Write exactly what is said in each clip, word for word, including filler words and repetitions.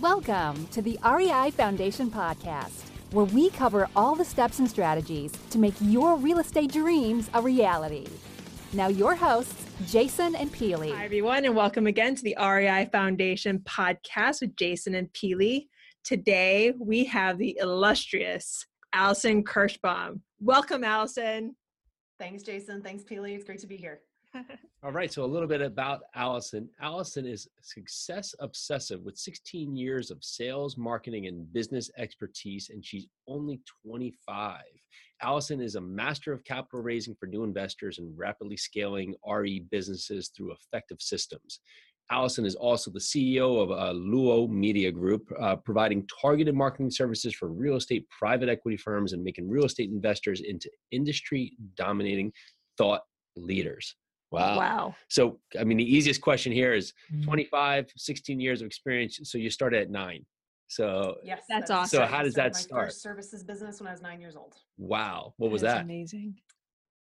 Welcome to the R E I Foundation podcast, where we cover all the steps and strategies to make your real estate dreams a reality. Now your hosts, Jason and Peely. Hi, everyone, and welcome again to the R E I Foundation podcast with Jason and Peely. Today, we have the illustrious Allison Kirschbaum. Welcome, Allison. Thanks, Jason. Thanks, Peely. It's great to be here. All right, so a little bit about Allison. Allison is success obsessive with sixteen years of sales, marketing, and business expertise, and she's only twenty-five. Allison is a master of capital raising for new investors and rapidly scaling R E businesses through effective systems. Allison is also the C E O of uh, Luo Media Group, uh, providing targeted marketing services for real estate private equity firms and making real estate investors into industry-dominating thought leaders. Wow. Wow. So, I mean, the easiest question here is twenty-five, sixteen years of experience. So you started at nine. So yes, that's awesome. So how does that start? My first services business when I was nine years old. Wow. What was that? Amazing.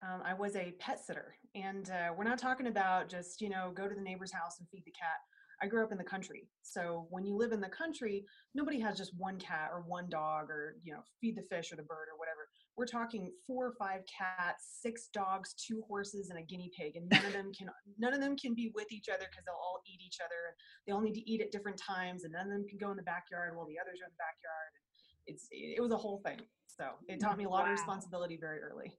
Um, I was a pet sitter, and uh, we're not talking about just, you know, go to the neighbor's house and feed the cat. I grew up in the country. So when you live in the country, nobody has just one cat or one dog or, you know, feed the fish or the bird or whatever. We're talking four or five cats, six dogs, two horses, and a guinea pig, and none of them can none of them can be with each other because they'll all eat each other. They all need to eat at different times, and none of them can go in the backyard while the others are in the backyard. It's it was a whole thing. So it taught me a lot wow. of responsibility very early.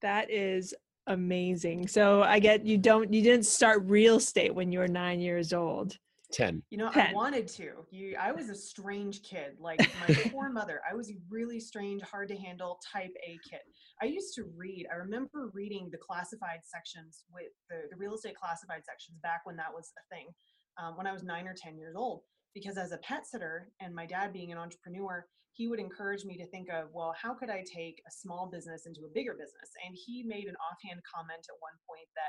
That is amazing. So I get you don't you didn't start real estate when you were nine years old. ten. You know, ten. I wanted to. You, I was a strange kid. Like my poor mother, I was a really strange, hard to handle type A kid. I used to read. I remember reading the classified sections with the, the real estate classified sections back when that was a thing, um, when I was nine or ten years old, because as a pet sitter and my dad being an entrepreneur, he would encourage me to think of, well, how could I take a small business into a bigger business? And he made an offhand comment at one point that,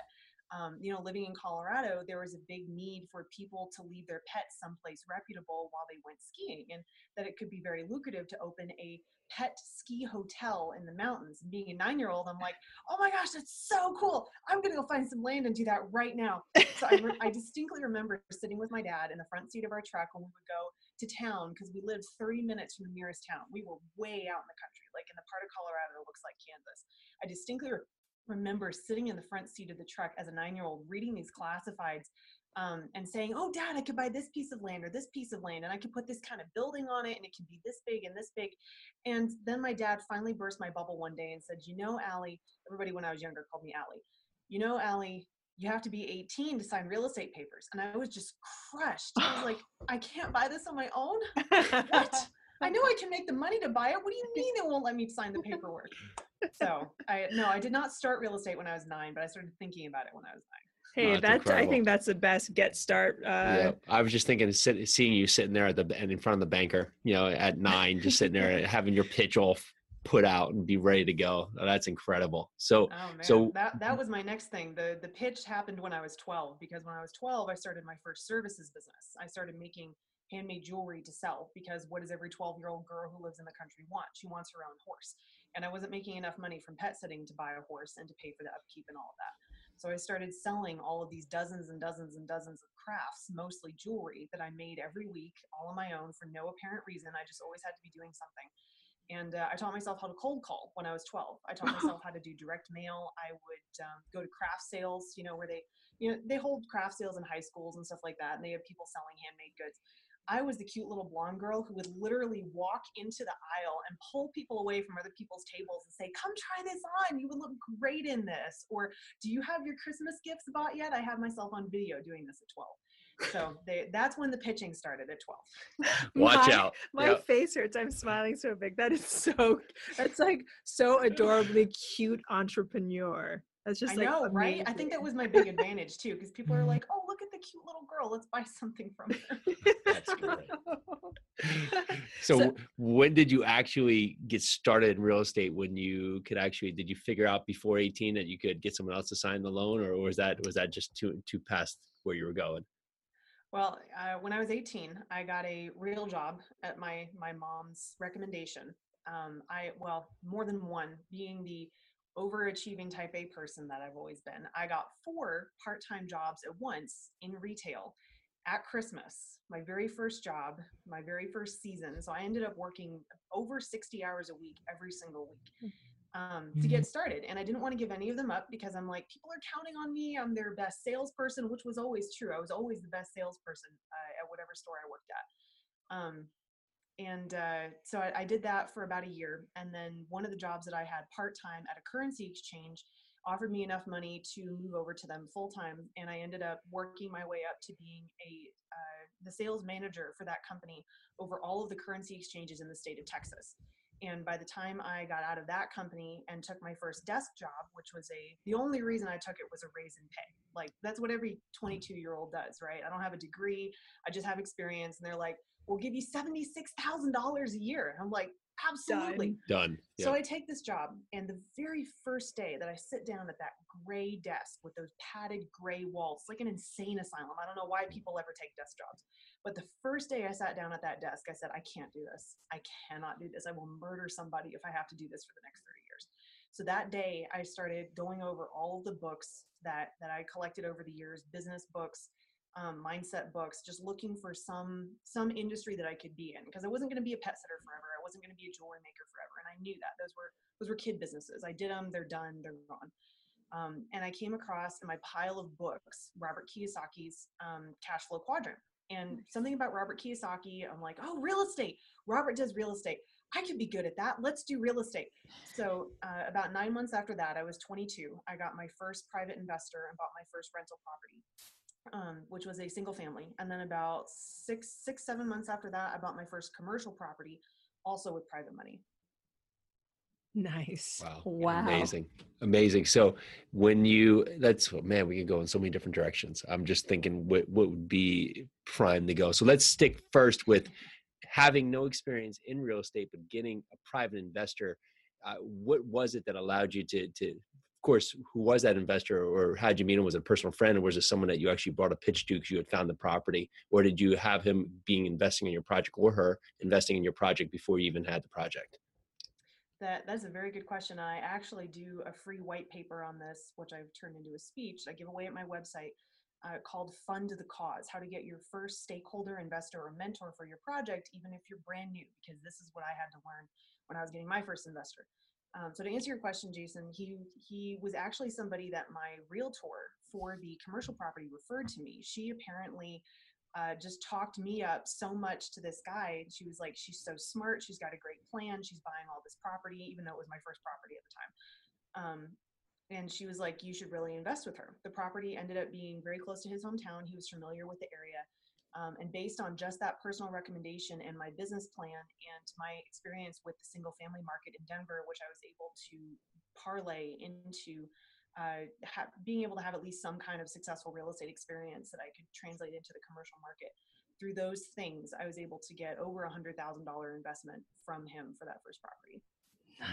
Um, you know, living in Colorado, there was a big need for people to leave their pets someplace reputable while they went skiing, and that it could be very lucrative to open a pet ski hotel in the mountains. And being a nine-year-old, I'm like, oh my gosh, that's so cool. I'm going to go find some land and do that right now. So I, re- I distinctly remember sitting with my dad in the front seat of our truck when we would go to town, because we lived thirty minutes from the nearest town. We were way out in the country, like in the part of Colorado that looks like Kansas. I distinctly re- remember sitting in the front seat of the truck as a nine-year-old reading these classifieds um, and saying, oh, Dad, I could buy this piece of land or this piece of land, and I could put this kind of building on it, and it can be this big and this big. And then my dad finally burst my bubble one day and said, you know, Allie, everybody when I was younger called me Allie, you know, Allie, you have to be eighteen to sign real estate papers. And I was just crushed. I was like, I can't buy this on my own? What? I know I can make the money to buy it. What do you mean they won't let me sign the paperwork? So I no, I did not start real estate when I was nine, but I started thinking about it when I was nine. Hey, no, that's, that's I think that's the best get start. Uh, yeah, I was just thinking, sit, seeing you sitting there at the and in front of the banker, you know, at nine, just sitting there having your pitch all put out and be ready to go. Oh, that's incredible. So, oh, so that that was my next thing. the The pitch happened when I was twelve, because when I was twelve, I started my first services business. I started making handmade jewelry to sell, because what does every twelve-year-old girl who lives in the country want? She wants her own horse. And I wasn't making enough money from pet sitting to buy a horse and to pay for the upkeep and all of that. So I started selling all of these dozens and dozens and dozens of crafts, mostly jewelry, that I made every week, all on my own for no apparent reason. I just always had to be doing something. And uh, I taught myself how to cold call when I was twelve. I taught myself how to do direct mail. I would um, go to craft sales, you know, where they, you know, they hold craft sales in high schools and stuff like that. And they have people selling handmade goods. I was the cute little blonde girl who would literally walk into the aisle and pull people away from other people's tables and say, come try this on. You would look great in this. Or do you have your Christmas gifts bought yet? I have myself on video doing this at twelve. So they, that's when the pitching started at twelve. Watch my, out. My yep. face hurts. I'm smiling so big. That is so, that's like so adorably cute entrepreneur. That's just I like, know, amazing. Right? I think that was my big advantage too, because people are like, oh, look at the cute little girl. Let's buy something from her. That's great. so, so when did you actually get started in real estate? When you could actually, did you figure out before eighteen that you could get someone else to sign the loan, or was that, was that just too, too past where you were going? Well, uh, when I was eighteen, I got a real job at my, my mom's recommendation. Um, I, well, more than one, being the overachieving type A person that I've always been. I got four part-time jobs at once in retail. at Christmas, my very first job, my very first season. So I ended up working over sixty hours a week, every single week, um, mm-hmm. to get started. And I didn't want to give any of them up because I'm like, people are counting on me. I'm their best salesperson, which was always true. I was always the best salesperson uh, at whatever store I worked at. Um, and uh, so I, I did that for about a year. And then one of the jobs that I had part-time at a currency exchange offered me enough money to move over to them full-time. And I ended up working my way up to being a uh, the sales manager for that company over all of the currency exchanges in the state of Texas. And by the time I got out of that company and took my first desk job, which was a, the only reason I took it was a raise in pay. Like, that's what every twenty-two-year-old does, right? I don't have a degree, I just have experience. And they're like, we'll give you seventy-six thousand dollars a year. And I'm like, absolutely. Done. Done. Yeah. So I take this job, and the very first day that I sit down at that gray desk with those padded gray walls, like an insane asylum. I don't know why people ever take desk jobs. But the first day I sat down at that desk, I said, I can't do this. I cannot do this. I will murder somebody if I have to do this for the next thirty years. So that day I started going over all of the books that, that I collected over the years, business books, Um, mindset books, just looking for some some industry that I could be in, because I wasn't going to be a pet sitter forever. I wasn't going to be a jewelry maker forever, and I knew that those were those were kid businesses. I did them, they're done, they're gone. Um, and I came across in my pile of books Robert Kiyosaki's um, Cash Flow Quadrant, and something about Robert Kiyosaki. I'm like, oh, real estate. Robert does real estate. I could be good at that. Let's do real estate. So uh, about nine months after that, I was twenty-two. I got my first private investor and bought my first rental property. Um, which was a single family. And then about six, six, seven months after that, I bought my first commercial property, also with private money. Nice. Wow. wow. Amazing. Amazing. So when you, that's, man, we can go in so many different directions. I'm just thinking what, what would be prime to go. So let's stick first with having no experience in real estate, but getting a private investor. Uh, what was it that allowed you to, to, of course, who was that investor, or how'd you meet him? Was it a personal friend, or was it someone that you actually brought a pitch to because you had found the property, or did you have him being investing in your project, or her investing in your project before you even had the project? That that's a very good question. I actually do a free white paper on this, which I've turned into a speech I give away at my website, uh, called Fund the Cause: How to Get Your First Stakeholder, Investor, or Mentor for Your Project, even if you're brand new, because this is what I had to learn when I was getting my first investor. Um, so to answer your question, Jason, he he was actually somebody that my realtor for the commercial property referred to me. She apparently uh, just talked me up so much to this guy. She was like, she's so smart. She's got a great plan. She's buying all this property, even though it was my first property at the time. Um, and she was like, you should really invest with her. The property ended up being very close to his hometown. He was familiar with the area. Um, and based on just that personal recommendation and my business plan and my experience with the single family market in Denver, which I was able to parlay into uh, ha- being able to have at least some kind of successful real estate experience that I could translate into the commercial market. Through those things, I was able to get over a one hundred thousand dollars investment from him for that first property.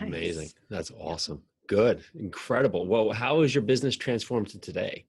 Nice. Amazing. That's awesome. Good. Incredible. Well, how has your business transformed to today?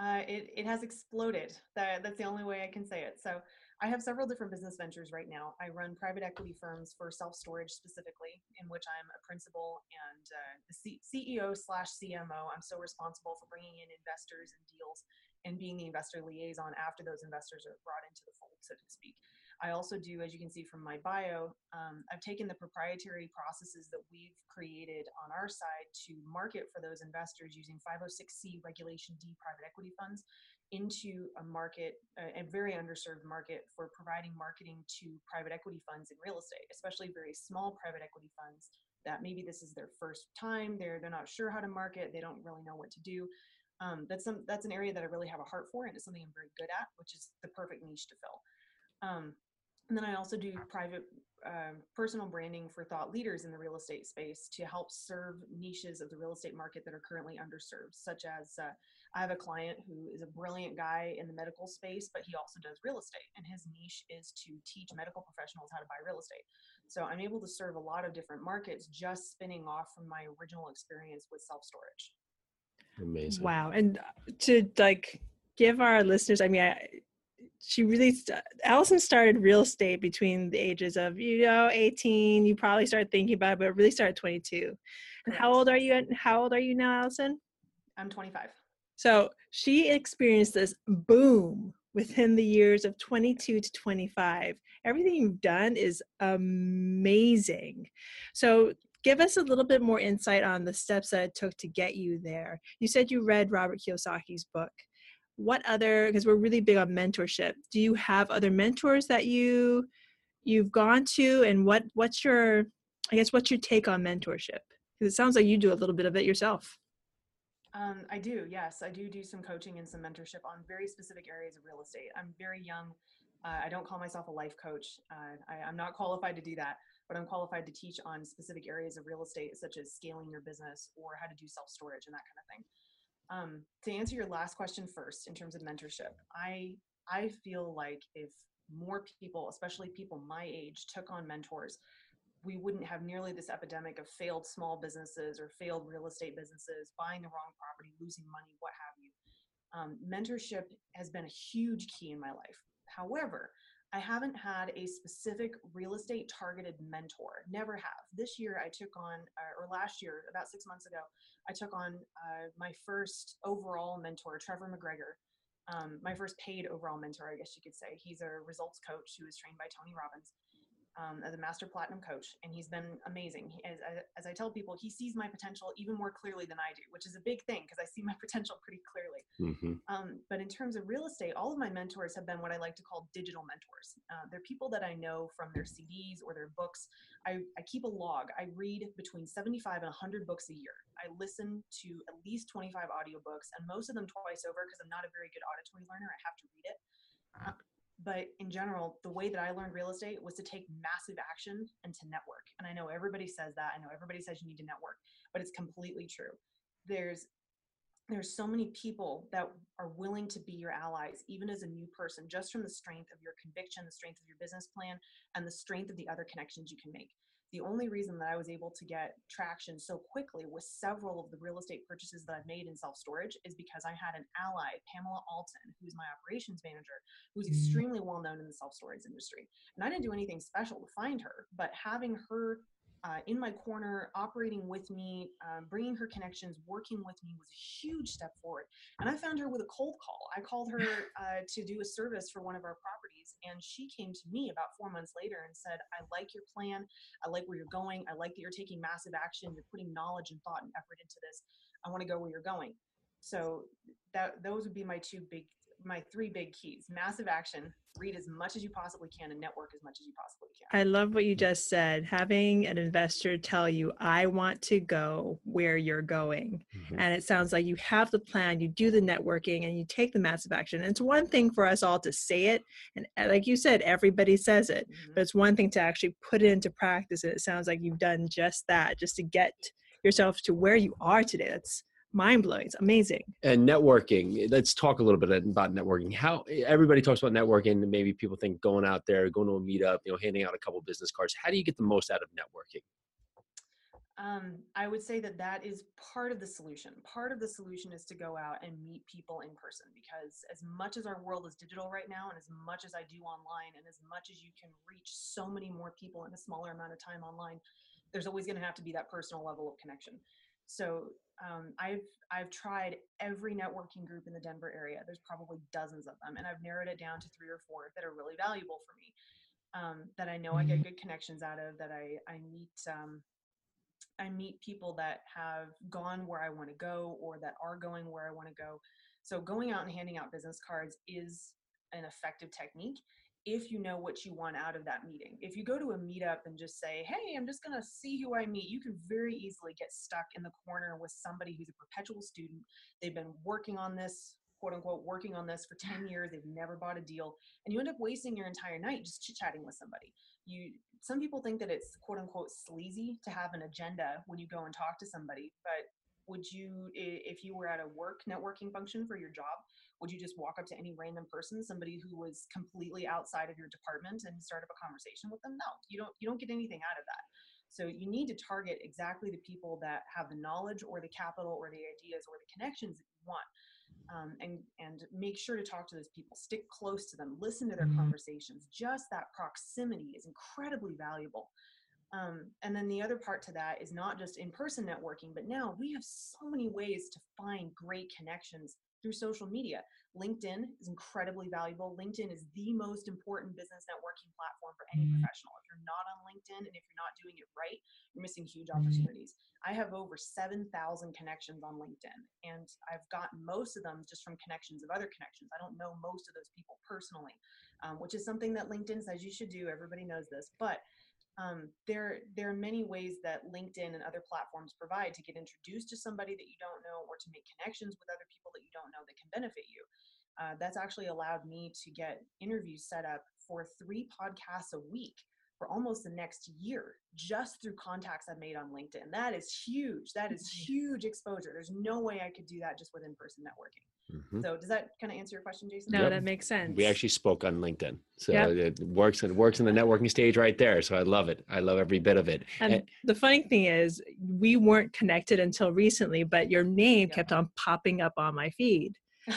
Uh, it, it has exploded. That, that's the only way I can say it. So I have several different business ventures right now. I run private equity firms for self-storage specifically, in which I'm a principal and uh, the C- CEO slash C M O. I'm so responsible for bringing in investors and deals and being the investor liaison after those investors are brought into the fold, so to speak. I also do, as you can see from my bio, um, I've taken the proprietary processes that we've created on our side to market for those investors using five oh six C Regulation D private equity funds into a market, a very underserved market for providing marketing to private equity funds in real estate, especially very small private equity funds that maybe this is their first time, they're, they're not sure how to market, they don't really know what to do. Um, that's, some, that's an area that I really have a heart for, and it's something I'm very good at, which is the perfect niche to fill. Um, And then I also do private uh, personal branding for thought leaders in the real estate space to help serve niches of the real estate market that are currently underserved, such as uh, I have a client who is a brilliant guy in the medical space, but he also does real estate, and his niche is to teach medical professionals how to buy real estate. So I'm able to serve a lot of different markets, just spinning off from my original experience with self-storage. Amazing. Wow. And to like give our listeners, I mean, I, She really, st- Allison started real estate between the ages of, you know, eighteen, you probably started thinking about it, but really started twenty-two. And how old are you? How old are you now, Allison? I'm twenty-five. So she experienced this boom within the years of twenty-two to twenty-five. Everything you've done is amazing. So give us a little bit more insight on the steps that it took to get you there. You said you read Robert Kiyosaki's book. What other, because we're really big on mentorship, do you have other mentors that you, you've gone to, and what, what's your, I guess, what's your take on mentorship? Because it sounds like you do a little bit of it yourself. Um, I do, yes. I do do some coaching and some mentorship on very specific areas of real estate. I'm very young. Uh, I don't call myself a life coach. Uh, I, I'm not qualified to do that, but I'm qualified to teach on specific areas of real estate, such as scaling your business or how to do self-storage and that kind of thing. Um, to answer your last question first, in terms of mentorship, I, I feel like if more people, especially people my age, took on mentors, we wouldn't have nearly this epidemic of failed small businesses or failed real estate businesses, buying the wrong property, losing money, what have you. Um, mentorship has been a huge key in my life. However, I haven't had a specific real estate targeted mentor, never have. This year I took on, uh, or last year, about six months ago, I took on uh, my first overall mentor, Trevor McGregor, um, my first paid overall mentor, I guess you could say. He's a results coach who was trained by Tony Robbins. Um, as a master platinum coach, and he's been amazing. He, as, as I tell people, he sees my potential even more clearly than I do, which is a big thing because I see my potential pretty clearly. Mm-hmm. Um, but in terms of real estate, all of my mentors have been what I like to call digital mentors. Uh, they're people that I know from their C Ds or their books. I, I keep a log. I read between seventy-five and one hundred books a year. I listen to at least twenty-five audiobooks, and most of them twice over because I'm not a very good auditory learner. I have to read it. Uh, But in general, the way that I learned real estate was to take massive action and to network. And I know everybody says that. I know everybody says you need to network, but it's completely true. There's there's so many people that are willing to be your allies, even as a new person, just from the strength of your conviction, the strength of your business plan, and the strength of the other connections you can make. The only reason that I was able to get traction so quickly with several of the real estate purchases that I've made in self-storage is because I had an ally, Pamela Alton, who's my operations manager, who's extremely well known in the self-storage industry. And I didn't do anything special to find her, but having her uh, in my corner, operating with me, um, bringing her connections, working with me was a huge step forward. And I found her with a cold call. I called her uh, to do a service for one of our properties. And she came to me about four months later and said, I like your plan. I like where you're going. I like that you're taking massive action. You're putting knowledge and thought and effort into this. I want to go where you're going. So that those would be my two big, my three big keys: massive action, read as much as you possibly can, and network as much as you possibly can. I love what you just said. Having an investor tell you, I want to go where you're going. Mm-hmm. And it sounds like you have the plan, you do the networking, and you take the massive action. And it's one thing for us all to say it. And like you said, everybody says it, mm-hmm. but it's one thing to actually put it into practice. And it sounds like you've done just that, just to get yourself to where you are today. That's mind-blowing. It's amazing. And networking, let's talk a little bit about networking. How everybody talks about networking, and maybe people think going out there, going to a meetup, you know, handing out a couple business cards. How do you get the most out of networking? Um, I would say that that is part of the solution. Part of the solution is to go out and meet people in person, because as much as our world is digital right now, and as much as I do online, and as much as you can reach so many more people in a smaller amount of time online, there's always going to have to be that personal level of connection. So um, I've I've tried every networking group in the Denver area. There's probably dozens of them, and I've narrowed it down to three or four that are really valuable for me, um, that I know I get good connections out of, that I I meet um, I meet people that have gone where I want to go, or that are going where I want to go. So going out and handing out business cards is an effective technique if you know what you want out of that meeting. If you go to a meetup and just say, hey, I'm just going to see who I meet, you can very easily get stuck in the corner with somebody who's a perpetual student. They've been working on this, quote unquote, working on this for ten years. They've never bought a deal. And you end up wasting your entire night just chit-chatting with somebody. You, some people think that it's, quote unquote, sleazy to have an agenda when you go and talk to somebody. But would you, if you were at a work networking function for your job, would you just walk up to any random person, somebody who was completely outside of your department, and start up a conversation with them? No, you don't, you don't get anything out of that. So you need to target exactly the people that have the knowledge or the capital or the ideas or the connections that you want. Um, and, and make sure to talk to those people, stick close to them, listen to their conversations. Just that proximity is incredibly valuable. Um, and then the other part to that is not just in-person networking, but now we have so many ways to find great connections through social media. LinkedIn is incredibly valuable. LinkedIn is the most important business networking platform for any professional. If you're not on LinkedIn and if you're not doing it right, you're missing huge opportunities. I have over seven thousand connections on LinkedIn, and I've gotten most of them just from connections of other connections. I don't know most of those people personally, um, which is something that LinkedIn says you should do. Everybody knows this, but Um, there, there are many ways that LinkedIn and other platforms provide to get introduced to somebody that you don't know, or to make connections with other people that you don't know that can benefit you. Uh, that's actually allowed me to get interviews set up for three podcasts a week for almost the next year, just through contacts I've made on LinkedIn. That is huge. That is huge exposure. There's no way I could do that just with in-person networking. Mm-hmm. So does that kind of answer your question, Jason? No, yep. That makes sense. We actually spoke on LinkedIn. So yep. it works it works in the networking stage right there. So I love it. I love every bit of it. And, and the funny thing is, we weren't connected until recently, but your name yep. kept on popping up on my feed.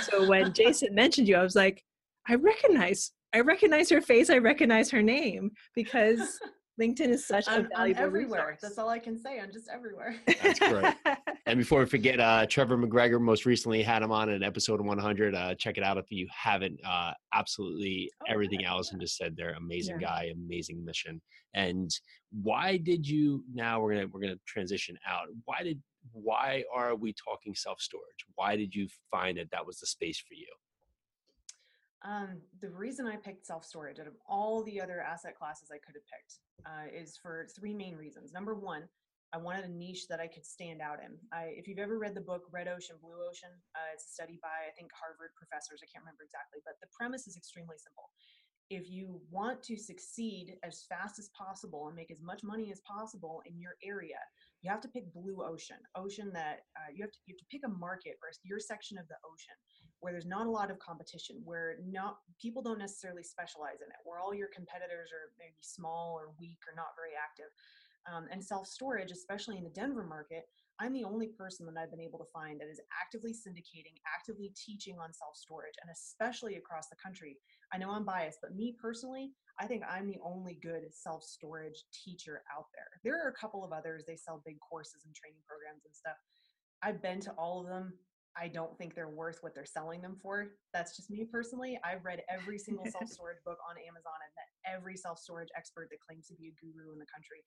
So when Jason mentioned you, I was like, I recognize, I recognize her face. I recognize her name, because LinkedIn is such I'm, a valuable I'm everywhere. Resource. That's all I can say. I'm just everywhere. That's great. And before we forget, uh, Trevor McGregor most recently had him on in episode one hundred. Uh, check it out if you haven't. Uh, absolutely oh, everything yeah. Allison just said there. Amazing yeah. guy, amazing mission. And why did you? Now we're gonna we're gonna transition out. Why did? Why are we talking self-storage? Why did you find that that was the space for you? Um, the reason I picked self-storage out of all the other asset classes I could have picked uh, is for three main reasons. Number one, I wanted a niche that I could stand out in. I, if you've ever read the book Red Ocean, Blue Ocean, uh, it's a study by, I think, Harvard professors. I can't remember exactly, but the premise is extremely simple. If you want to succeed as fast as possible and make as much money as possible in your area, you have to pick Blue Ocean, ocean that uh, you have to, you have to pick a market or your section of the ocean, where there's not a lot of competition, where not people don't necessarily specialize in it, where all your competitors are maybe small or weak or not very active. Um, and self-storage, especially in the Denver market, I'm the only person that I've been able to find that is actively syndicating, actively teaching on self-storage, and especially across the country. I know I'm biased, but me personally, I think I'm the only good self-storage teacher out there. There are a couple of others. They sell big courses and training programs and stuff. I've been to all of them. I don't think they're worth what they're selling them for. That's just me personally. I've read every single self-storage book on Amazon. I've met every self-storage expert that claims to be a guru in the country.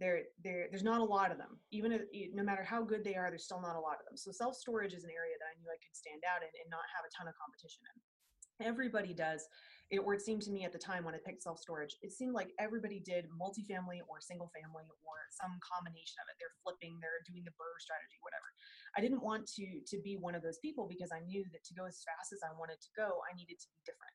There, there, there's not a lot of them. Even if, no matter how good they are, there's still not a lot of them. So self-storage is an area that I knew I could stand out in and not have a ton of competition in. Everybody does. It, or it seemed to me at the time when I picked self-storage, it seemed like everybody did multifamily or single family or some combination of it. They're flipping, they're doing the BRRRR strategy, whatever. I didn't want to to be one of those people, because I knew that to go as fast as I wanted to go, I needed to be different.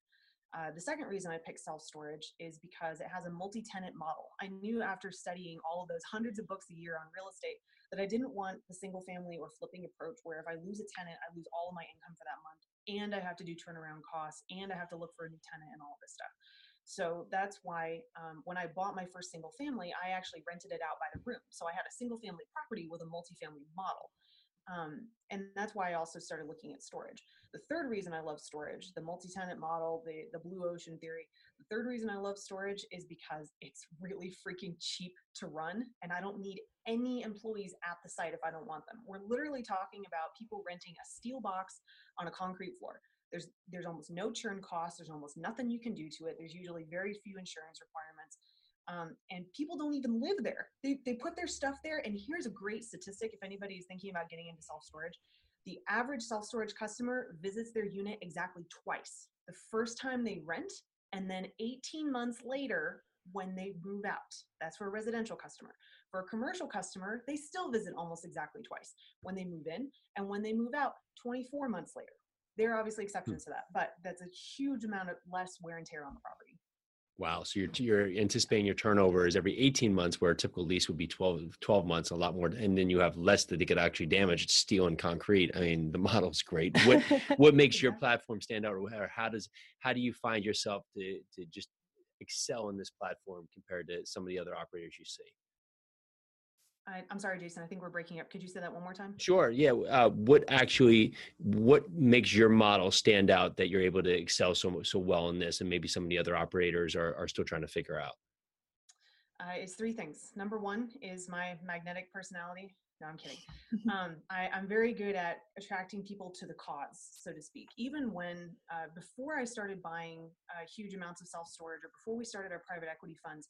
Uh, the second reason I picked self-storage is because it has a multi-tenant model. I knew after studying all of those hundreds of books a year on real estate that I didn't want the single family or flipping approach where if I lose a tenant, I lose all of my income for that month, and I have to do turnaround costs, and I have to look for a new tenant and all this stuff. So that's why um, when I bought my first single family, I actually rented it out by the room. So I had a single family property with a multifamily model. Um, and that's why I also started looking at storage. The third reason I love storage, the multi-tenant model, the, the blue ocean theory. The third reason I love storage is because it's really freaking cheap to run, and I don't need any employees at the site if I don't want them. We're literally talking about people renting a steel box on a concrete floor. There's, there's almost no churn costs. There's almost nothing you can do to it. There's usually very few insurance requirements. Um, and people don't even live there. They, they put their stuff there. And here's a great statistic if anybody is thinking about getting into self-storage. The average self-storage customer visits their unit exactly twice. The first time they rent, and then eighteen months later when they move out. That's for a residential customer. For a commercial customer, they still visit almost exactly twice, when they move in and when they move out twenty-four months later. There are obviously exceptions to that, but that's a huge amount of less wear and tear on the property. Wow. So you're, you're anticipating your turnover is every eighteen months, where a typical lease would be twelve months, a lot more. And then you have less that it could actually damage, steel and concrete. I mean, the model's great. What what makes yeah. your platform stand out, or how does, how do you find yourself to, to just excel in this platform compared to some of the other operators you see? I, I'm sorry, Jason, I think we're breaking up. Could you say that one more time? Sure. Yeah. Uh, what actually, what makes your model stand out that you're able to excel so so well in this, and maybe some of the other operators are, are still trying to figure out? Uh, it's three things. Number one is my magnetic personality. No, I'm kidding. um, I, I'm very good at attracting people to the cause, so to speak. Even when, uh, before I started buying uh, huge amounts of self-storage, or before we started our private equity funds,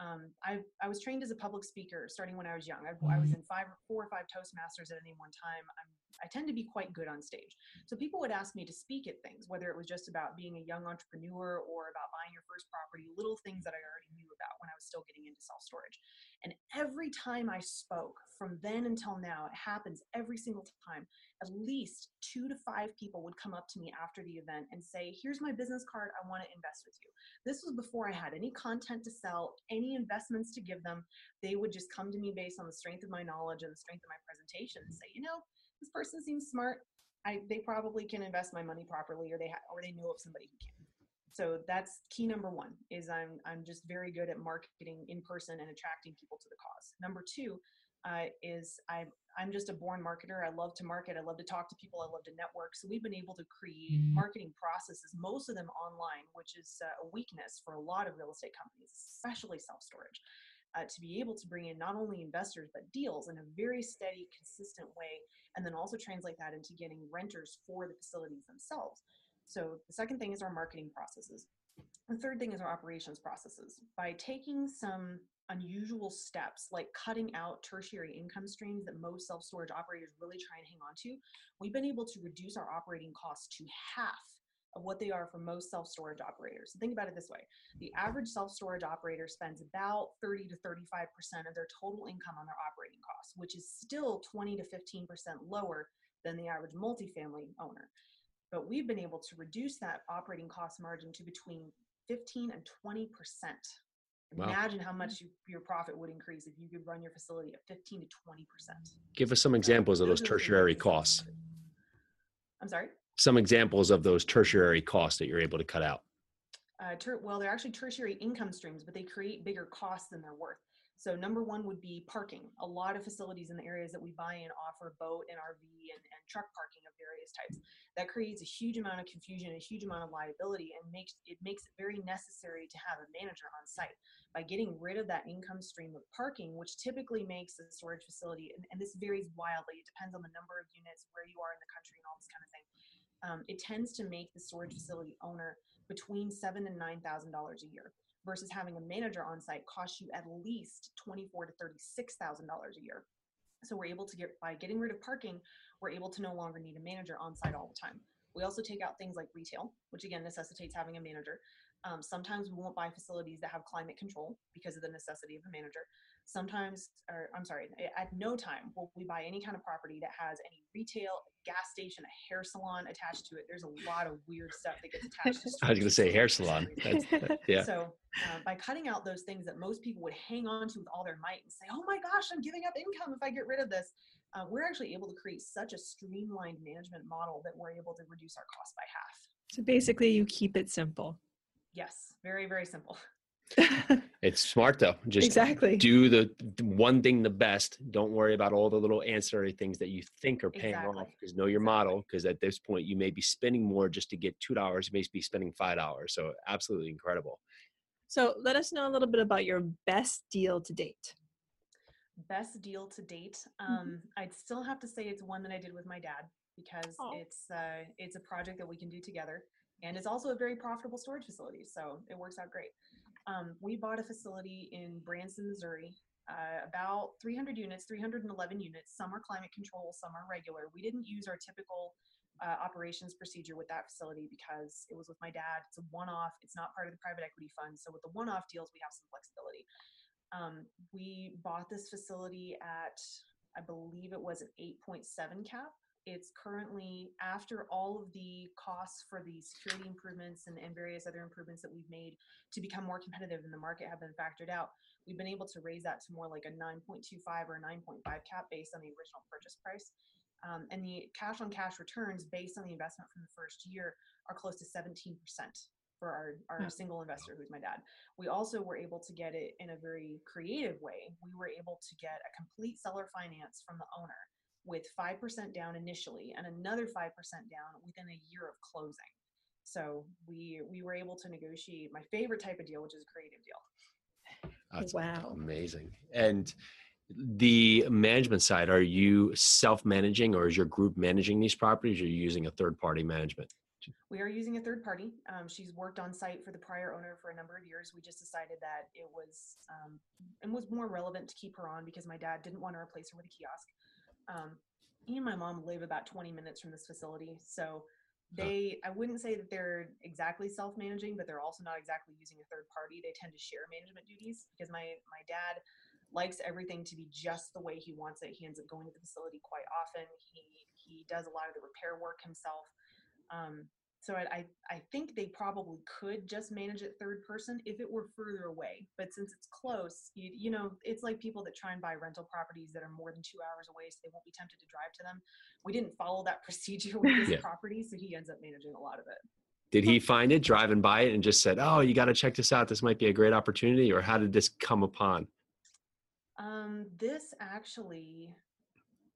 um, I, I was trained as a public speaker starting when I was young. I, I was in five, four or five Toastmasters at any one time. I'm, I tend to be quite good on stage. So people would ask me to speak at things, whether it was just about being a young entrepreneur or about buying your first property, little things that I already knew about when I was still getting into self-storage. And every time I spoke, from then until now, it happens every single time, at least two to five people would come up to me after the event and say, here's my business card, I want to invest with you. This was before I had any content to sell, any investments to give them. They would just come to me based on the strength of my knowledge and the strength of my presentation and say, you know, this person seems smart. I, they probably can invest my money properly, or they ha- or they know of somebody who can. So that's key number one, is I'm, I'm just very good at marketing in person and attracting people to the cause. Number two uh, is I'm, I'm just a born marketer. I love to market. I love to talk to people. I love to network. So we've been able to create marketing processes, most of them online, which is a weakness for a lot of real estate companies, especially self-storage, uh, to be able to bring in not only investors, but deals in a very steady, consistent way, and then also translate that into getting renters for the facilities themselves. So the second thing is our marketing processes. The third thing is our operations processes. By taking some unusual steps, like cutting out tertiary income streams that most self-storage operators really try and hang on to, we've been able to reduce our operating costs to half of what they are for most self-storage operators. So think about it this way. The average self-storage operator spends about thirty to thirty-five percent of their total income on their operating costs, which is still twenty to fifteen percent lower than the average multifamily owner. But we've been able to reduce that operating cost margin to between fifteen and twenty percent. Wow. Imagine how much you, your profit would increase if you could run your facility at fifteen to twenty percent. Give us some examples of those tertiary costs. I'm sorry? Some examples of those tertiary costs that you're able to cut out. Uh, ter- well, they're actually tertiary income streams, but they create bigger costs than they're worth. So number one would be parking. A lot of facilities in the areas that we buy in offer boat and R V and, and truck parking of various types. That creates a huge amount of confusion, a huge amount of liability, and makes it makes it very necessary to have a manager on site. By getting rid of that income stream of parking, which typically makes a storage facility, and, and this varies wildly, it depends on the number of units, where you are in the country, and all this kind of thing. Um, it tends to make the storage facility owner between seven and nine thousand dollars a year, versus having a manager on site costs you at least twenty-four thousand to thirty-six thousand dollars a year. So we're able to get, by getting rid of parking, we're able to no longer need a manager on site all the time. We also take out things like retail, which again necessitates having a manager. Um, sometimes we won't buy facilities that have climate control because of the necessity of a manager. Sometimes, or I'm sorry, at no time will we buy any kind of property that has any retail, a gas station, a hair salon attached to it. There's a lot of weird stuff that gets attached to. I was going to say hair salon. That's, that, yeah. So uh, by cutting out those things that most people would hang on to with all their might and say, oh my gosh, I'm giving up income if I get rid of this. Uh, we're actually able to create such a streamlined management model that we're able to reduce our costs by half. So basically you keep it simple. Yes. Very, very simple. It's smart though. Just exactly. do the, the one thing the best. Don't worry about all the little ancillary things that you think are paying exactly. off, because know your exactly. model. Because at this point you may be spending more just to get two dollars. You may be spending five dollars. So absolutely incredible. So let us know a little bit about your best deal to date. Best deal to date. Um, mm-hmm. I'd still have to say it's one that I did with my dad, because oh. it's uh, it's a project that we can do together. And it's also a very profitable storage facility, so it works out great. Um, we bought a facility in Branson, Missouri, uh, about three hundred units, three hundred eleven units. Some are climate control, some are regular. We didn't use our typical uh, operations procedure with that facility because it was with my dad. It's a one-off. It's not part of the private equity fund. So with the one-off deals, we have some flexibility. Um, we bought this facility at, I believe it was an eight point seven cap. It's currently, after all of the costs for the security improvements and, and various other improvements that we've made to become more competitive in the market have been factored out, we've been able to raise that to more like a nine point two five or a nine point five cap based on the original purchase price. Um, and the cash on cash returns based on the investment from the first year are close to seventeen percent for our, our yeah. single investor, who's my dad. We also were able to get it in a very creative way. We were able to get a complete seller finance from the owner, with five percent down initially and another five percent down within a year of closing. So we we were able to negotiate my favorite type of deal, which is a creative deal. That's wow. amazing. And The management side, are you self-managing, or is your group managing these properties, or are you using a third-party management? We are using a third party. Um, she's worked on site for the prior owner for a number of years. We just decided that it was um, and was more relevant to keep her on because my dad didn't want to replace her with a kiosk. Um, he and my mom live about twenty minutes from this facility. So they, I wouldn't say that they're exactly self-managing, but they're also not exactly using a third party. They tend to share management duties because my, my dad likes everything to be just the way he wants it. He ends up going to the facility quite often. He, he does a lot of the repair work himself. Um, so I, I think they probably could just manage it third person if it were further away, but since it's close, you, you know, it's like people that try and buy rental properties that are more than two hours away, so they won't be tempted to drive to them. We didn't follow that procedure with this yeah. property, so he ends up managing a lot of it. Did he find it, driving by it, and just said, oh, you got to check this out, this might be a great opportunity, or how did this come upon? Um, this actually...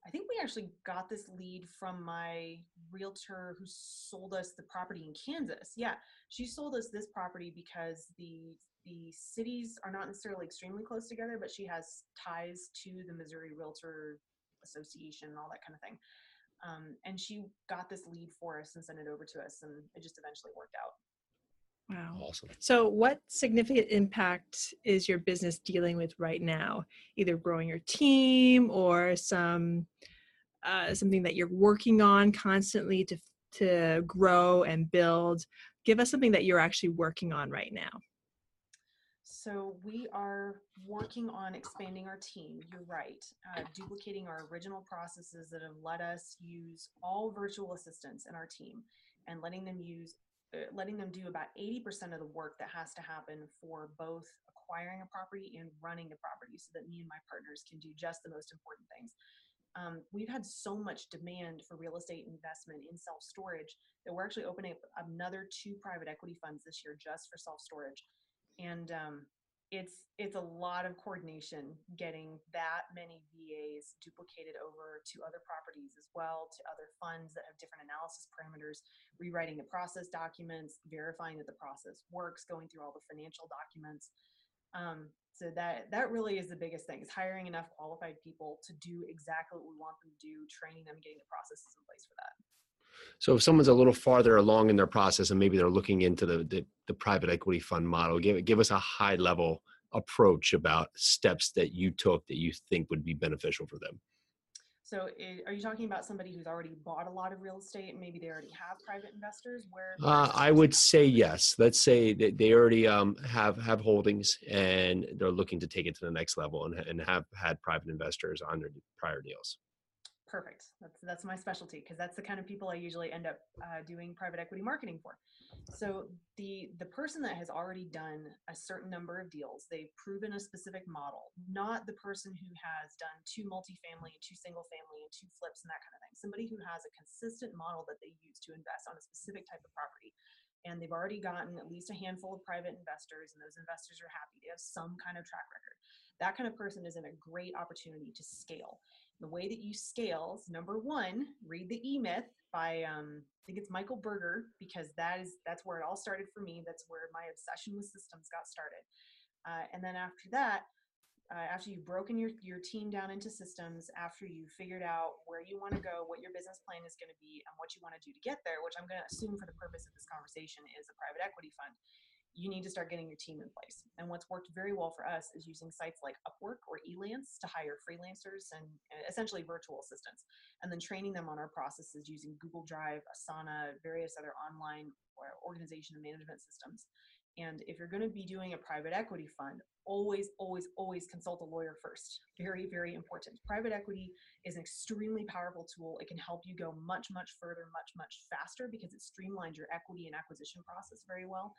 I think we actually got this lead from my realtor who sold us the property in Kansas. Yeah, she sold us this property because the the cities are not necessarily extremely close together, but she has ties to the Missouri Realtor Association and all that kind of thing. Um, and she got this lead for us and sent it over to us, and it just eventually worked out. Wow. Awesome. So what significant impact is your business dealing with right now? Either growing your team or some uh, something that you're working on constantly to to grow and build. Give us something that you're actually working on right now. So we are working on expanding our team. You're right. Uh, duplicating our original processes that have let us use all virtual assistants in our team and letting them use letting them do about eighty percent of the work that has to happen for both acquiring a property and running the property so that me and my partners can do just the most important things. Um, we've had so much demand for real estate investment in self-storage that we're actually opening up another two private equity funds this year just for self-storage. And um, it's it's a lot of coordination getting that many V As duplicated over to other properties as well, to other funds that have different analysis parameters, rewriting the process documents, verifying that the process works, going through all the financial documents. Um, so that that really is the biggest thing, is hiring enough qualified people to do exactly what we want them to do, training them, getting the processes in place for that. So if someone's a little farther along in their process and maybe they're looking into the, the, the private equity fund model, give, give us a high level approach about steps that you took that you think would be beneficial for them. So it, are you talking about somebody who's already bought a lot of real estate and maybe they already have private investors? Where uh, I would say yes. Let's say that they already um, have, have holdings and they're looking to take it to the next level and, and have had private investors on their prior deals. Perfect. That's that's my specialty, because that's the kind of people I usually end up uh, doing private equity marketing for. So the the person that has already done a certain number of deals, they've proven a specific model, not the person who has done two multifamily, two single family, and two flips and that kind of thing. Somebody who has a consistent model that they use to invest on a specific type of property. And they've already gotten at least a handful of private investors, and those investors are happy. They have some kind of track record. That kind of person is in a great opportunity to scale. The way that you scale is, number one, read the E-myth by, um, I think it's Michael Berger, because that is, that's where it all started for me. That's where my obsession with systems got started. Uh, and then after that, uh, after you've broken your, your team down into systems, after you've figured out where you want to go, what your business plan is going to be, and what you want to do to get there, which I'm going to assume for the purpose of this conversation is a private equity fund, you need to start getting your team in place. And what's worked very well for us is using sites like Upwork or Elance to hire freelancers and essentially virtual assistants, and then training them on our processes using Google Drive, Asana, various other online organization and management systems. And if you're going to be doing a private equity fund, always, always, always consult a lawyer first. Very, very important. Private equity is an extremely powerful tool. It can help you go much, much further, much, much faster, because it streamlines your equity and acquisition process very well.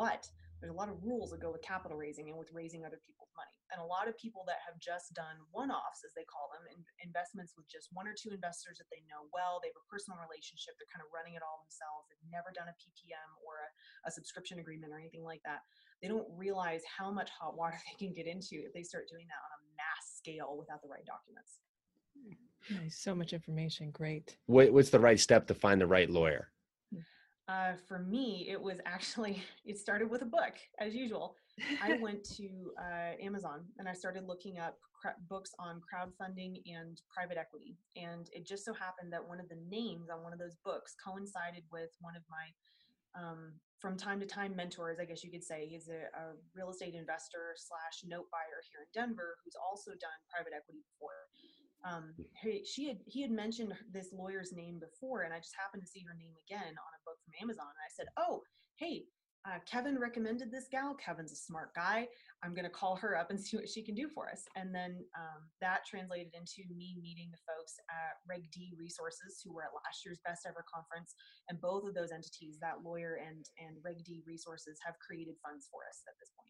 But there's a lot of rules that go with capital raising and with raising other people's money. And a lot of people that have just done one-offs, as they call them, in investments with just one or two investors that they know well, they have a personal relationship, they're kind of running it all themselves, they've never done a P P M or a, a subscription agreement or anything like that. They don't realize how much hot water they can get into if they start doing that on a mass scale without the right documents. Nice. So much information. Great. What's the right step to find the right lawyer? Uh, for me, it was actually, it started with a book, as usual. I went to uh, Amazon and I started looking up cra- books on crowdfunding and private equity. And it just so happened that one of the names on one of those books coincided with one of my, um, from time to time, mentors, I guess you could say. He's a, a real estate investor slash note buyer here in Denver who's also done private equity before. Um, he, she had, he had mentioned this lawyer's name before, and I just happened to see her name again on a book from Amazon. And I said, oh, hey, uh, Kevin recommended this gal. Kevin's a smart guy. I'm going to call her up and see what she can do for us. And then um, that translated into me meeting the folks at Reg D Resources, who were at last year's Best Ever Conference. And both of those entities, that lawyer and, and Reg D Resources, have created funds for us at this point.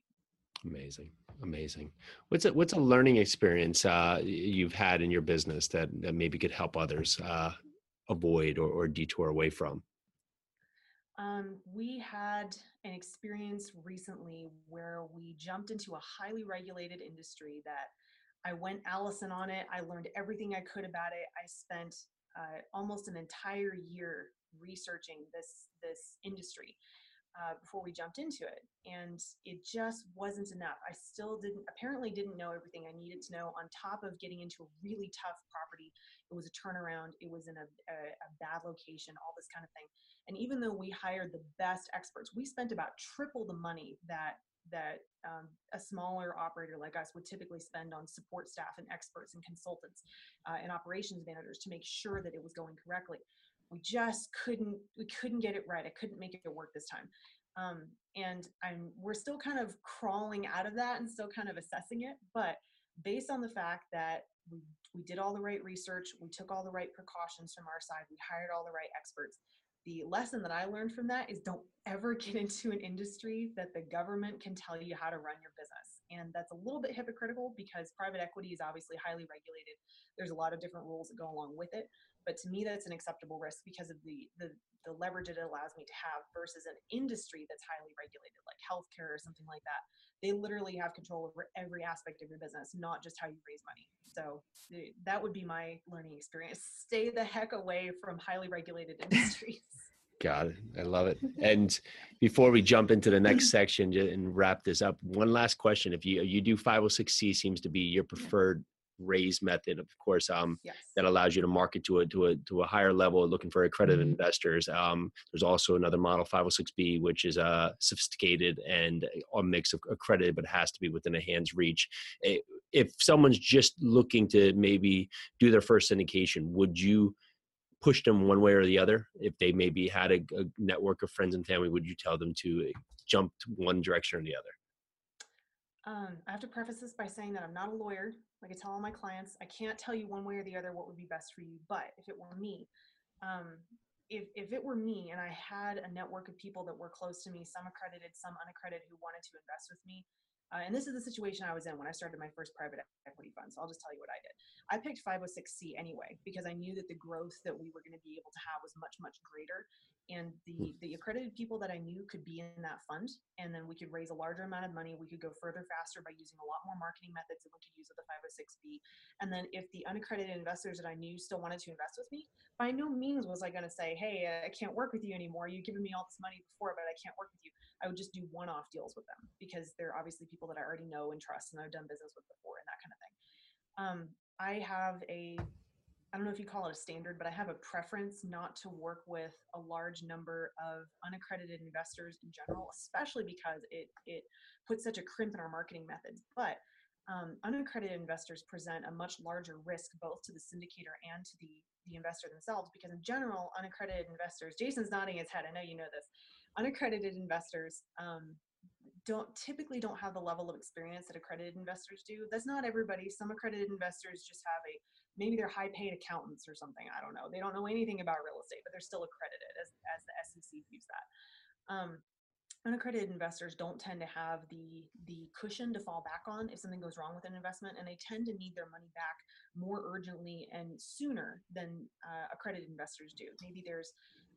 Amazing. Amazing. What's a, what's a learning experience uh, you've had in your business that, that maybe could help others uh, avoid or, or detour away from? Um, we had an experience recently where we jumped into a highly regulated industry that I went Allison on it. I learned everything I could about it. I spent uh, almost an entire year researching this, this industry. Uh, before we jumped into it, and it just wasn't enough. I still didn't, apparently didn't know everything I needed to know, on top of getting into a really tough property. It was a turnaround. It was in a, a, a bad location, all this kind of thing. And even though we hired the best experts, we spent about triple the money that that um, a smaller operator like us would typically spend on support staff and experts and consultants uh, and operations managers to make sure that it was going correctly. We just couldn't, we couldn't get it right. I couldn't make it work this time. Um, and I'm, we're still kind of crawling out of that and still kind of assessing it. But based on the fact that we, we did all the right research, we took all the right precautions from our side, we hired all the right experts. The lesson that I learned from that is don't ever get into an industry that the government can tell you how to run your business. And that's a little bit hypocritical because private equity is obviously highly regulated. There's a lot of different rules that go along with it. But to me, that's an acceptable risk because of the, the, the leverage it allows me to have versus an industry that's highly regulated, like healthcare or something like that. They literally have control over every aspect of your business, not just how you raise money. So that would be my learning experience. Stay the heck away from highly regulated industries. Got it. I love it. And before we jump into the next section and wrap this up, one last question. If you you do five oh six C seems to be your preferred raise method, of course, um, yes. that allows you to market to a, to a, to a higher level, looking for accredited mm-hmm. investors. Um, there's also another model, five oh six B, which is uh, sophisticated and a mix of accredited, but has to be within a hand's reach. If someone's just looking to maybe do their first syndication, would you push them one way or the other? If they maybe had a, a network of friends and family, would you tell them to jump to one direction or the other? Um, I have to preface this by saying that I'm not a lawyer. Like I tell all my clients, I can't tell you one way or the other what would be best for you. But if it were me, um, if if it were me and I had a network of people that were close to me, some accredited, some unaccredited, who wanted to invest with me, uh, and this is the situation I was in when I started my first private equity fund. So I'll just tell you what I did. I picked five oh six C anyway because I knew that the growth that we were going to be able to have was much, much greater. And the, the accredited people that I knew could be in that fund, and then we could raise a larger amount of money. We could go further faster by using a lot more marketing methods than we could use with the five oh six B. And then if the unaccredited investors that I knew still wanted to invest with me, by no means was I going to say, hey, I can't work with you anymore. You've given me all this money before, but I can't work with you. I would just do one-off deals with them because they're obviously people that I already know and trust and I've done business with before and that kind of thing. Um, I have a... I don't know if you call it a standard, but I have a preference not to work with a large number of unaccredited investors in general, especially because it it puts such a crimp in our marketing methods. But um, unaccredited investors present a much larger risk both to the syndicator and to the, the investor themselves, because in general, unaccredited investors, Jason's nodding his head, I know you know this, unaccredited investors um, don't typically don't have the level of experience that accredited investors do. That's not everybody. Some accredited investors just have a, maybe they're high paid accountants or something. I don't know. They don't know anything about real estate, but they're still accredited as, as the S E C views that. Um, unaccredited investors don't tend to have the, the cushion to fall back on if something goes wrong with an investment, and they tend to need their money back more urgently and sooner than uh, accredited investors do. Maybe there's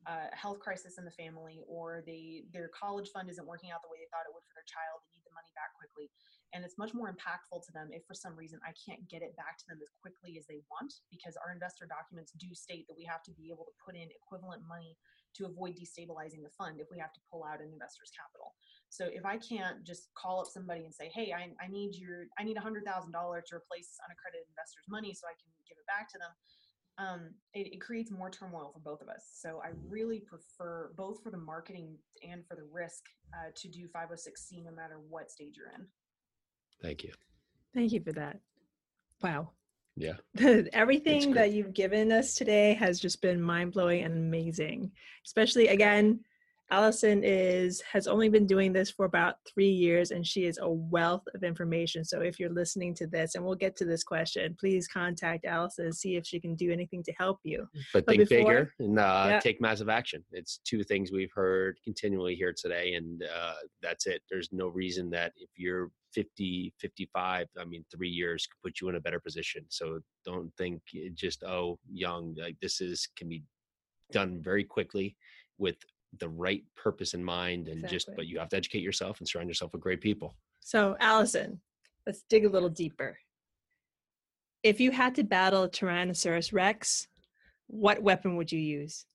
Uh, a health crisis in the family, or they, their college fund isn't working out the way they thought it would for their child. They need the money back quickly. And it's much more impactful to them if for some reason I can't get it back to them as quickly as they want, because our investor documents do state that we have to be able to put in equivalent money to avoid destabilizing the fund if we have to pull out an investor's capital. So if I can't just call up somebody and say, hey, I, I need your, I need one hundred thousand dollars to replace unaccredited investors' money so I can give it back to them, um, it, it creates more turmoil for both of us. So I really prefer, both for the marketing and for the risk, uh, to do five oh six C no matter what stage you're in. Thank you. Thank you for that. Wow. Yeah. Everything that you've given us today has just been mind-blowing and amazing. Especially, again, Allison is has only been doing this for about three years, and she is a wealth of information. So if you're listening to this, and we'll get to this question, please contact Allison and see if she can do anything to help you. But, but think before, bigger and uh, yeah. take massive action. It's two things we've heard continually here today, and uh, that's it. There's no reason that if you're fifty, fifty-five, I mean, three years could put you in a better position. So don't think just, oh, young, like this is, can be done very quickly with the right purpose in mind. And exactly. just, but you have to educate yourself and surround yourself with great people. So Allison, let's dig a little deeper. If you had to battle a Tyrannosaurus Rex, what weapon would you use?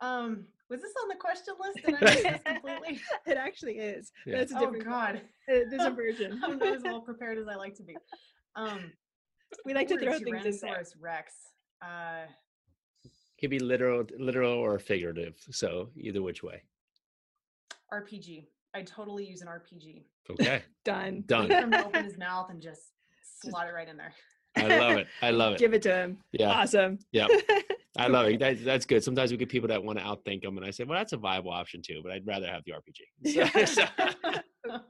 um, Was this on the question list? Did I miss this completely? It actually is. Yeah. That's a different. Oh God, there's a version. I'm not as well prepared as I like to be. Um, we like to throw things in there. Tyrannosaurus Rex. Uh, Could be literal, literal or figurative. So either which way. R P G. I totally use an R P G. Okay. Done. Done. He's gonna open his mouth and just slot it right in there. I love it. I love it. Give it to him. Yeah. Awesome. Yeah. I love it. That's, that's good. Sometimes we get people that want to outthink them, and I say, well, that's a viable option too, but I'd rather have the R P G. So,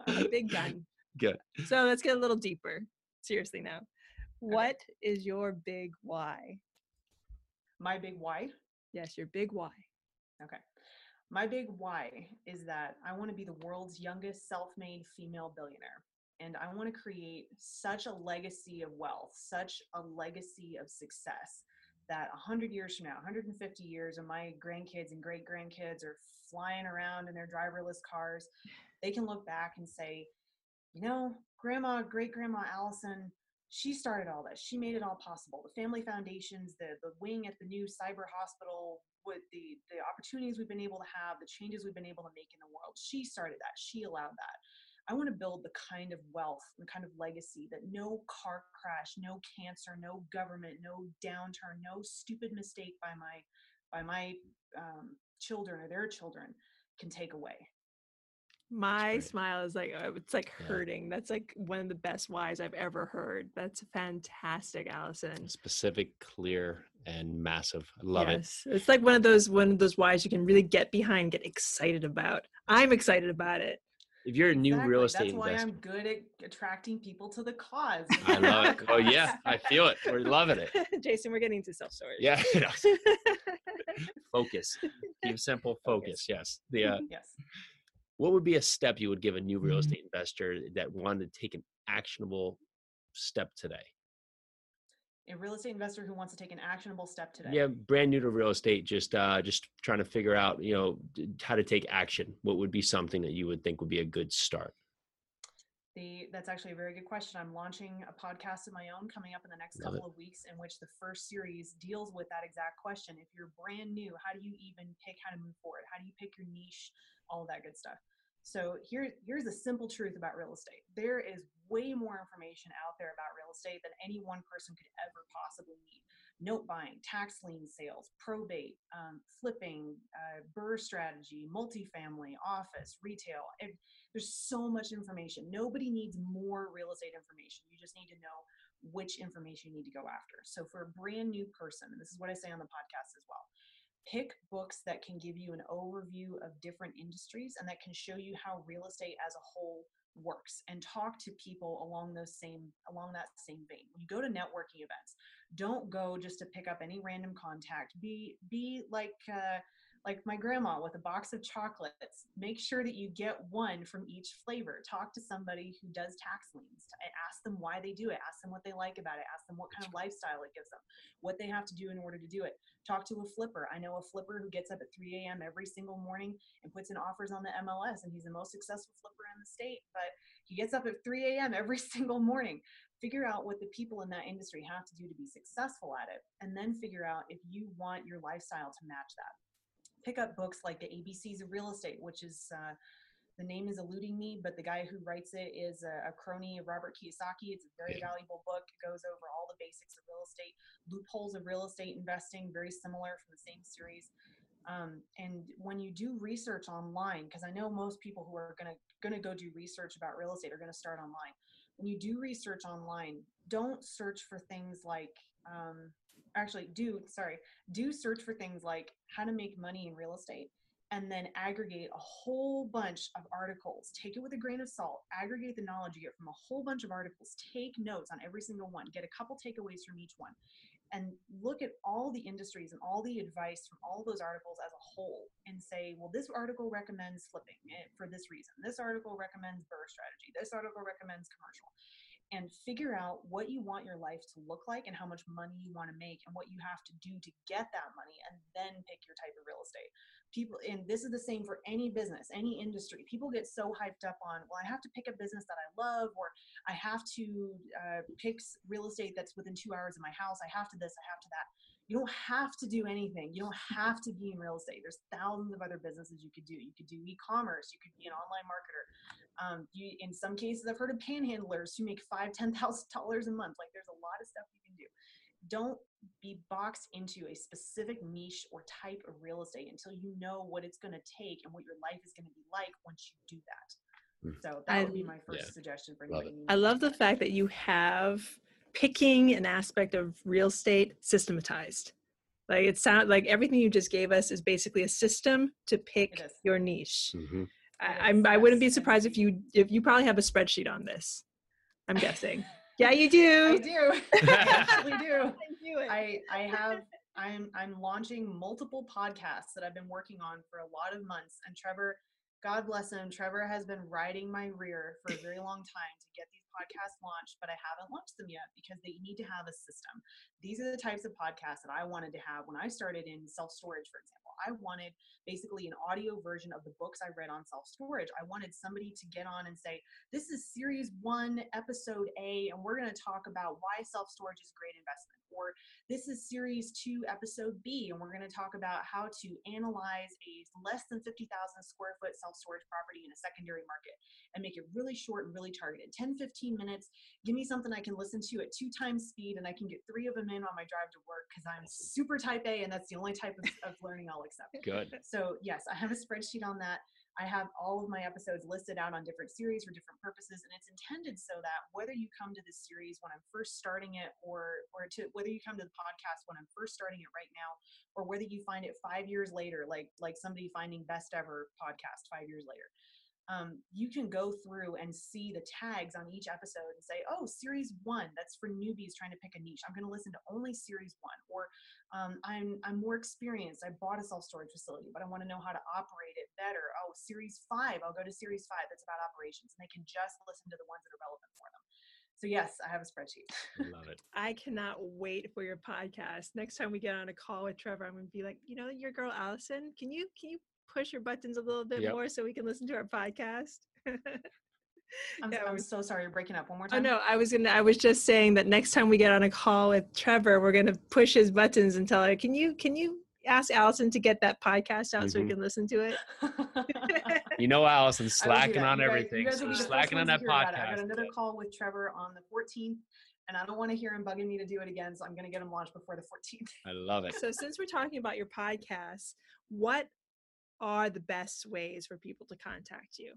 so. Big gun. Good. So let's get a little deeper. Seriously now. What okay. is your big why? My big why? Yes, your big why. Okay. My big why is that I want to be the world's youngest self-made female billionaire. And I want to create such a legacy of wealth, such a legacy of success, that one hundred years from now, one hundred fifty years, when my grandkids and great-grandkids are flying around in their driverless cars, they can look back and say, you know, Grandma, great-grandma Allison, she started all this. She made it all possible. The family foundations, the, the wing at the new cyber hospital, with the, the opportunities we've been able to have, the changes we've been able to make in the world. She started that. She allowed that. I want to build the kind of wealth, the kind of legacy that no car crash, no cancer, no government, no downturn, no stupid mistake by my by my um, children or their children can take away. My smile is like, it's like hurting. Yeah. That's like one of the best whys I've ever heard. That's fantastic, Allison. Specific, clear, and massive. I love yes. it. It's like one of those one of those whys you can really get behind, get excited about. I'm excited about it. If you're a new exactly. real estate investor. That's why investor. I'm good at attracting people to the cause. I love it. Oh, yeah. I feel it. We're loving it. Jason, we're getting to self-storage. Yeah. Focus. Give simple focus. focus. Yes. The, uh, yes. What would be a step you would give a new real estate mm-hmm. investor that wanted to take an actionable step today? A real estate investor who wants to take an actionable step today. Yeah, brand new to real estate, just uh, just trying to figure out, you know, how to take action. What would be something that you would think would be a good start? The that's actually a very good question. I'm launching a podcast of my own coming up in the next Love couple it. of weeks, in which the first series deals with that exact question. If you're brand new, how do you even pick how to move forward? How do you pick your niche? All of that good stuff. So here, here's the simple truth about real estate. There is way more information out there about real estate than any one person could ever possibly need. Note buying, tax lien sales, probate, um, flipping, uh, BRRRR strategy, multifamily, office, retail. It, there's so much information. Nobody needs more real estate information. You just need to know which information you need to go after. So for a brand new person, and this is what I say on the podcast as well, pick books that can give you an overview of different industries and that can show you how real estate as a whole works, and talk to people along those same, along that same vein. When you go to networking events, don't go just to pick up any random contact. Be, be like, uh, like my grandma with a box of chocolates, make sure that you get one from each flavor. Talk to somebody who does tax liens and ask them why they do it. Ask them what they like about it. Ask them what kind of lifestyle it gives them, what they have to do in order to do it. Talk to a flipper. I know a flipper who gets up at three a m every single morning and puts in offers on the M L S, and he's the most successful flipper in the state, but he gets up at three a m every single morning. Figure out what the people in that industry have to do to be successful at it, and then figure out if you want your lifestyle to match that. Pick up books like the A B Cs of Real Estate, which is, uh, the name is eluding me, but the guy who writes it is a, a crony of Robert Kiyosaki. It's a very yeah. valuable book. It goes over all the basics of real estate, loopholes of real estate investing, very similar from the same series. Um, and when you do research online, because I know most people who are going to going to go do research about real estate are going to start online. When you do research online, don't search for things like, um, actually do, sorry, do search for things like how to make money in real estate, and then aggregate a whole bunch of articles. Take it with a grain of salt, aggregate the knowledge you get from a whole bunch of articles, take notes on every single one, get a couple takeaways from each one, and look at all the industries and all the advice from all those articles as a whole and say, well, this article recommends flipping for this reason. This article recommends B R R R R strategy. This article recommends commercial. And figure out what you want your life to look like and how much money you want to make and what you have to do to get that money, and then pick your type of real estate. People, and this is the same for any business, any industry. People get so hyped up on, well, I have to pick a business that I love, or I have to uh, pick real estate that's within two hours of my house. I have to this, I have to that. You don't have to do anything. You don't have to be in real estate. There's thousands of other businesses you could do. You could do e-commerce. You could be an online marketer. Um, you, in some cases, I've heard of panhandlers who make five, ten thousand dollars a month. Like, there's a lot of stuff you can do. Don't be boxed into a specific niche or type of real estate until you know what it's going to take and what your life is going to be like once you do that. So that I, would be my first yeah, suggestion for anybody. I love the fact that you have picking an aspect of real estate systematized. Like, it sounds like everything you just gave us is basically a system to pick your niche. Mm-hmm. I, I, I wouldn't be surprised if you if you probably have a spreadsheet on this, I'm guessing. Yeah, you do. I do. I actually do. I, I have. I'm I'm launching multiple podcasts that I've been working on for a lot of months, and Trevor, God bless him, Trevor has been riding my rear for a very long time to get these podcasts launched, but I haven't launched them yet because they need to have a system. These are the types of podcasts that I wanted to have when I started in self-storage, for example. I wanted basically an audio version of the books I read on self-storage. I wanted somebody to get on and say, this is series one, episode A, and we're going to talk about why self-storage is a great investment. Or this is series two, episode B, and we're going to talk about how to analyze a less than fifty thousand square foot self-storage property in a secondary market, and make it really short and really targeted. ten, fifteen minutes. Give me something I can listen to at two times speed, and I can get three of them in on my drive to work because I'm super type A, and that's the only type of, of learning I'll accept. Good. So yes, I have a spreadsheet on that. I have all of my episodes listed out on different series for different purposes, and it's intended so that whether you come to this series when I'm first starting it, or or to whether you come to the podcast when I'm first starting it right now, or whether you find it five years later, like like somebody finding Best Ever podcast five years later, um, you can go through and see the tags on each episode and say, oh, series one, that's for newbies trying to pick a niche. I'm going to listen to only series one. Or um, I'm, I'm more experienced. I bought a self-storage facility, but I want to know how to operate it better. Oh, series five, I'll go to series five. That's about operations. And they can just listen to the ones that are relevant for them. So yes, I have a spreadsheet. Love it. I cannot wait for your podcast. Next time we get on a call with Trevor, I'm going to be like, you know, your girl, Allison, can you, can you push your buttons a little bit yep. more so we can listen to our podcast? I'm, yeah, I'm so sorry, you're breaking up. One more time. Oh no, I was gonna I was just saying that next time we get on a call with Trevor, we're gonna push his buttons and tell her, Can you can you ask Allison to get that podcast out mm-hmm. so we can listen to it? You know, Allison's slacking on everything. You guys, you guys so slacking on that podcast. I got another call with Trevor on the fourteenth. And I don't want to hear him bugging me to do it again, so I'm gonna get him launched before the fourteenth. I love it. So since we're talking about your podcast, what are the best ways for people to contact you?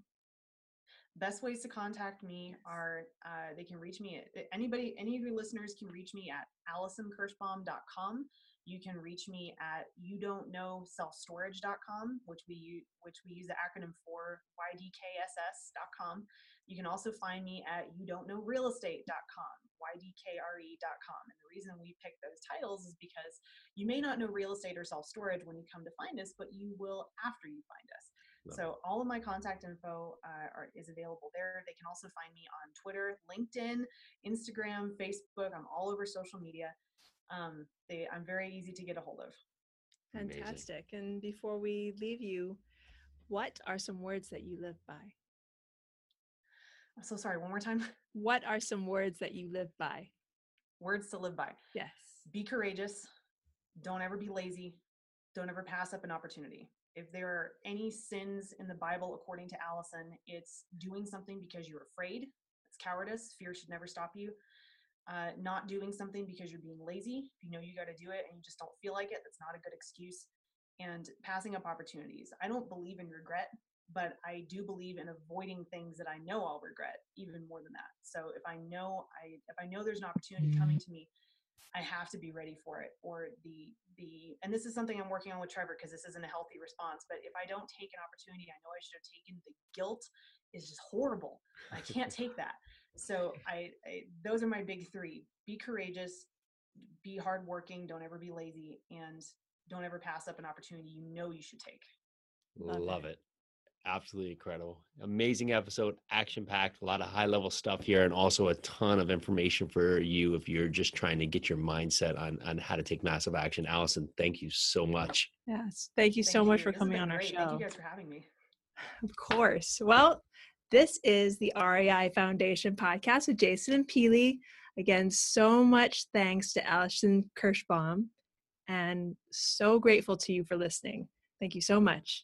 Best ways to contact me are, uh, they can reach me at, anybody, any of your listeners can reach me at allison kirschbaum dot com. You can reach me at you don't know self storage dot com, which we, which we use the acronym for Y D K S S dot com. You can also find me at you don't know real estate dot com, Y D K R E dot com. And the reason we pick those titles is because you may not know real estate or self-storage when you come to find us, but you will after you find us. No. So all of my contact info uh, are, is available there. They can also find me on Twitter, LinkedIn, Instagram, Facebook. I'm all over social media. Um, they, I'm very easy to get a hold of. Fantastic. Amazing. And before we leave you, what are some words that you live by? I'm so sorry, one more time. What are some words that you live by? Words to live by. Yes. Be courageous. Don't ever be lazy. Don't ever pass up an opportunity. If there are any sins in the Bible, according to Allison, it's doing something because you're afraid. It's cowardice. Fear should never stop you. Uh, not doing something because you're being lazy. If you know you got to do it and you just don't feel like it, that's not a good excuse. And passing up opportunities. I don't believe in regret, but I do believe in avoiding things that I know I'll regret even more than that. So if I know I if I know there's an opportunity coming to me, I have to be ready for it. Or the the and this is something I'm working on with Trevor, because this isn't a healthy response. But if I don't take an opportunity I know I should have taken, the guilt is just horrible. I can't take that. So I, I those are my big three: be courageous, be hardworking, don't ever be lazy, and don't ever pass up an opportunity you know you should take. Love, Love it. it. Absolutely incredible. Amazing episode, action-packed, a lot of high-level stuff here, and also a ton of information for you if you're just trying to get your mindset on, on how to take massive action. Allison, thank you so much. Yes, thank you thank so you. much for this coming on great. our show. Thank you guys for having me. Of course. Well, this is the R E I Foundation podcast with Jason and Peely. Again, so much thanks to Allison Kirschbaum, and so grateful to you for listening. Thank you so much.